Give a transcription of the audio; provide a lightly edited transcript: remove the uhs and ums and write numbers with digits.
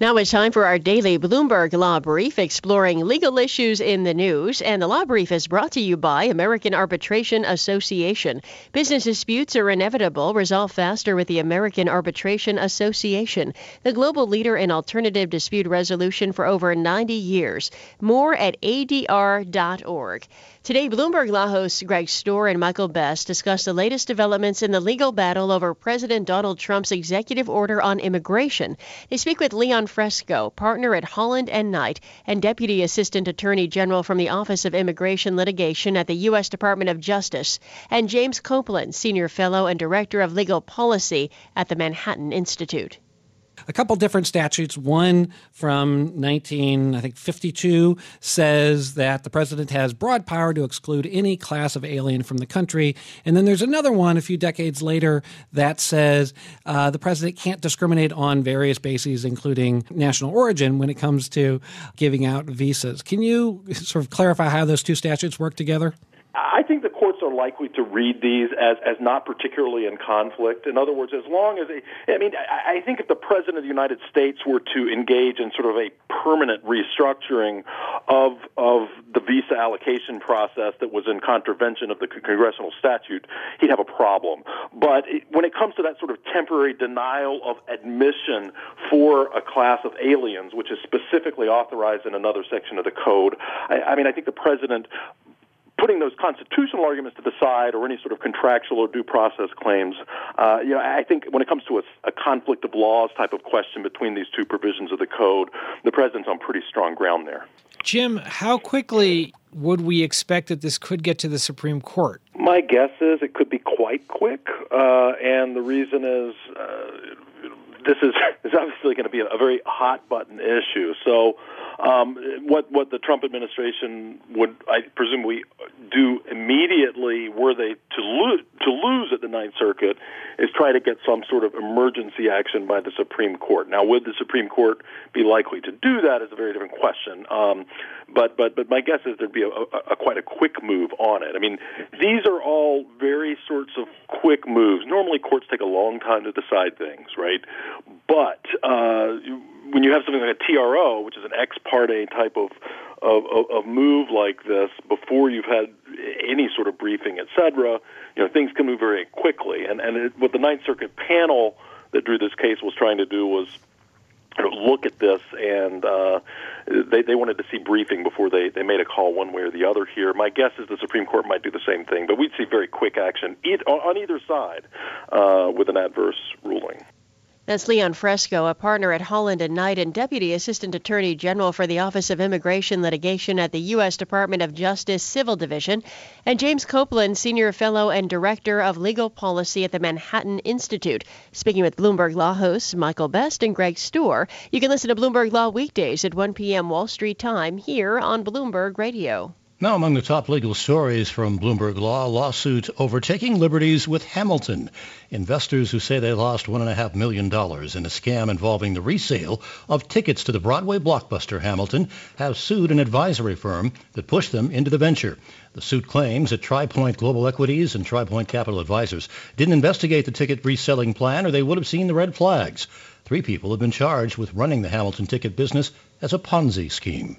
Now it's time for our daily Bloomberg Law Brief, exploring legal issues in the news. And the Law Brief is brought to you by American Arbitration Association. Business disputes are inevitable. Resolve faster with the American Arbitration Association, the global leader in alternative dispute resolution for over 90 years. More at ADR.org. Today, Bloomberg Law hosts Greg Stohr and Michael Best discuss the latest developments in the legal battle over President Donald Trump's executive order on immigration. They speak with Leon Fresco, partner at Holland and Knight, and Deputy Assistant Attorney General from the Office of Immigration Litigation at the U.S. Department of Justice, and James Copland, Senior Fellow and Director of Legal Policy at the Manhattan Institute. A couple different statutes. One from 1952 says that the president has broad power to exclude any class of alien from the country. And then there's another one a few decades later that says the president can't discriminate on various bases, including national origin, when it comes to giving out visas. Can you sort of clarify how those two statutes work together? I think the courts are likely to read these as not particularly in conflict. In other words, as long as I think if the President of the United States were to engage in sort of a permanent restructuring of the visa allocation process that was in contravention of the congressional statute, he'd have a problem. But when it comes to that sort of temporary denial of admission for a class of aliens, which is specifically authorized in another section of the code, I think the President, putting those constitutional arguments to the side or any sort of contractual or due process claims, I think when it comes to a conflict of laws type of question between these two provisions of the code, the president's on pretty strong ground there. Jim, how quickly would we expect that this could get to the Supreme Court? My guess is it could be quite quick, and the reason is this is obviously going to be a very hot-button issue. So what the Trump administration would, I presume, we do immediately were they to lose at the Ninth Circuit is try to get some sort of emergency action by the Supreme Court. Now, would the Supreme Court be likely to do that is a very different question. But my guess is there'd be a quite a quick move on it. I mean, these are all very sorts of quick moves. Normally, courts take a long time to decide things, right? But when you have something like a TRO, which is an ex parte type of move like this, before you've had any sort of briefing, et cetera, things can move very quickly. And what the Ninth Circuit panel that drew this case was trying to do was look at this, and they wanted to see briefing before they made a call one way or the other here. My guess is the Supreme Court might do the same thing, but we'd see very quick action on either side with an adverse ruling. That's Leon Fresco, a partner at Holland and Knight and Deputy Assistant Attorney General for the Office of Immigration Litigation at the U.S. Department of Justice Civil Division, and James Copland, Senior Fellow and Director of Legal Policy at the Manhattan Institute. Speaking with Bloomberg Law hosts Michael Best and Greg Stohr, you can listen to Bloomberg Law weekdays at 1 p.m. Wall Street time here on Bloomberg Radio. Now among the top legal stories from Bloomberg Law, lawsuit overtaking liberties with Hamilton. Investors who say they lost $1.5 million in a scam involving the resale of tickets to the Broadway blockbuster Hamilton have sued an advisory firm that pushed them into the venture. The suit claims that TriPoint Global Equities and TriPoint Capital Advisors didn't investigate the ticket reselling plan, or they would have seen the red flags. Three people have been charged with running the Hamilton ticket business as a Ponzi scheme.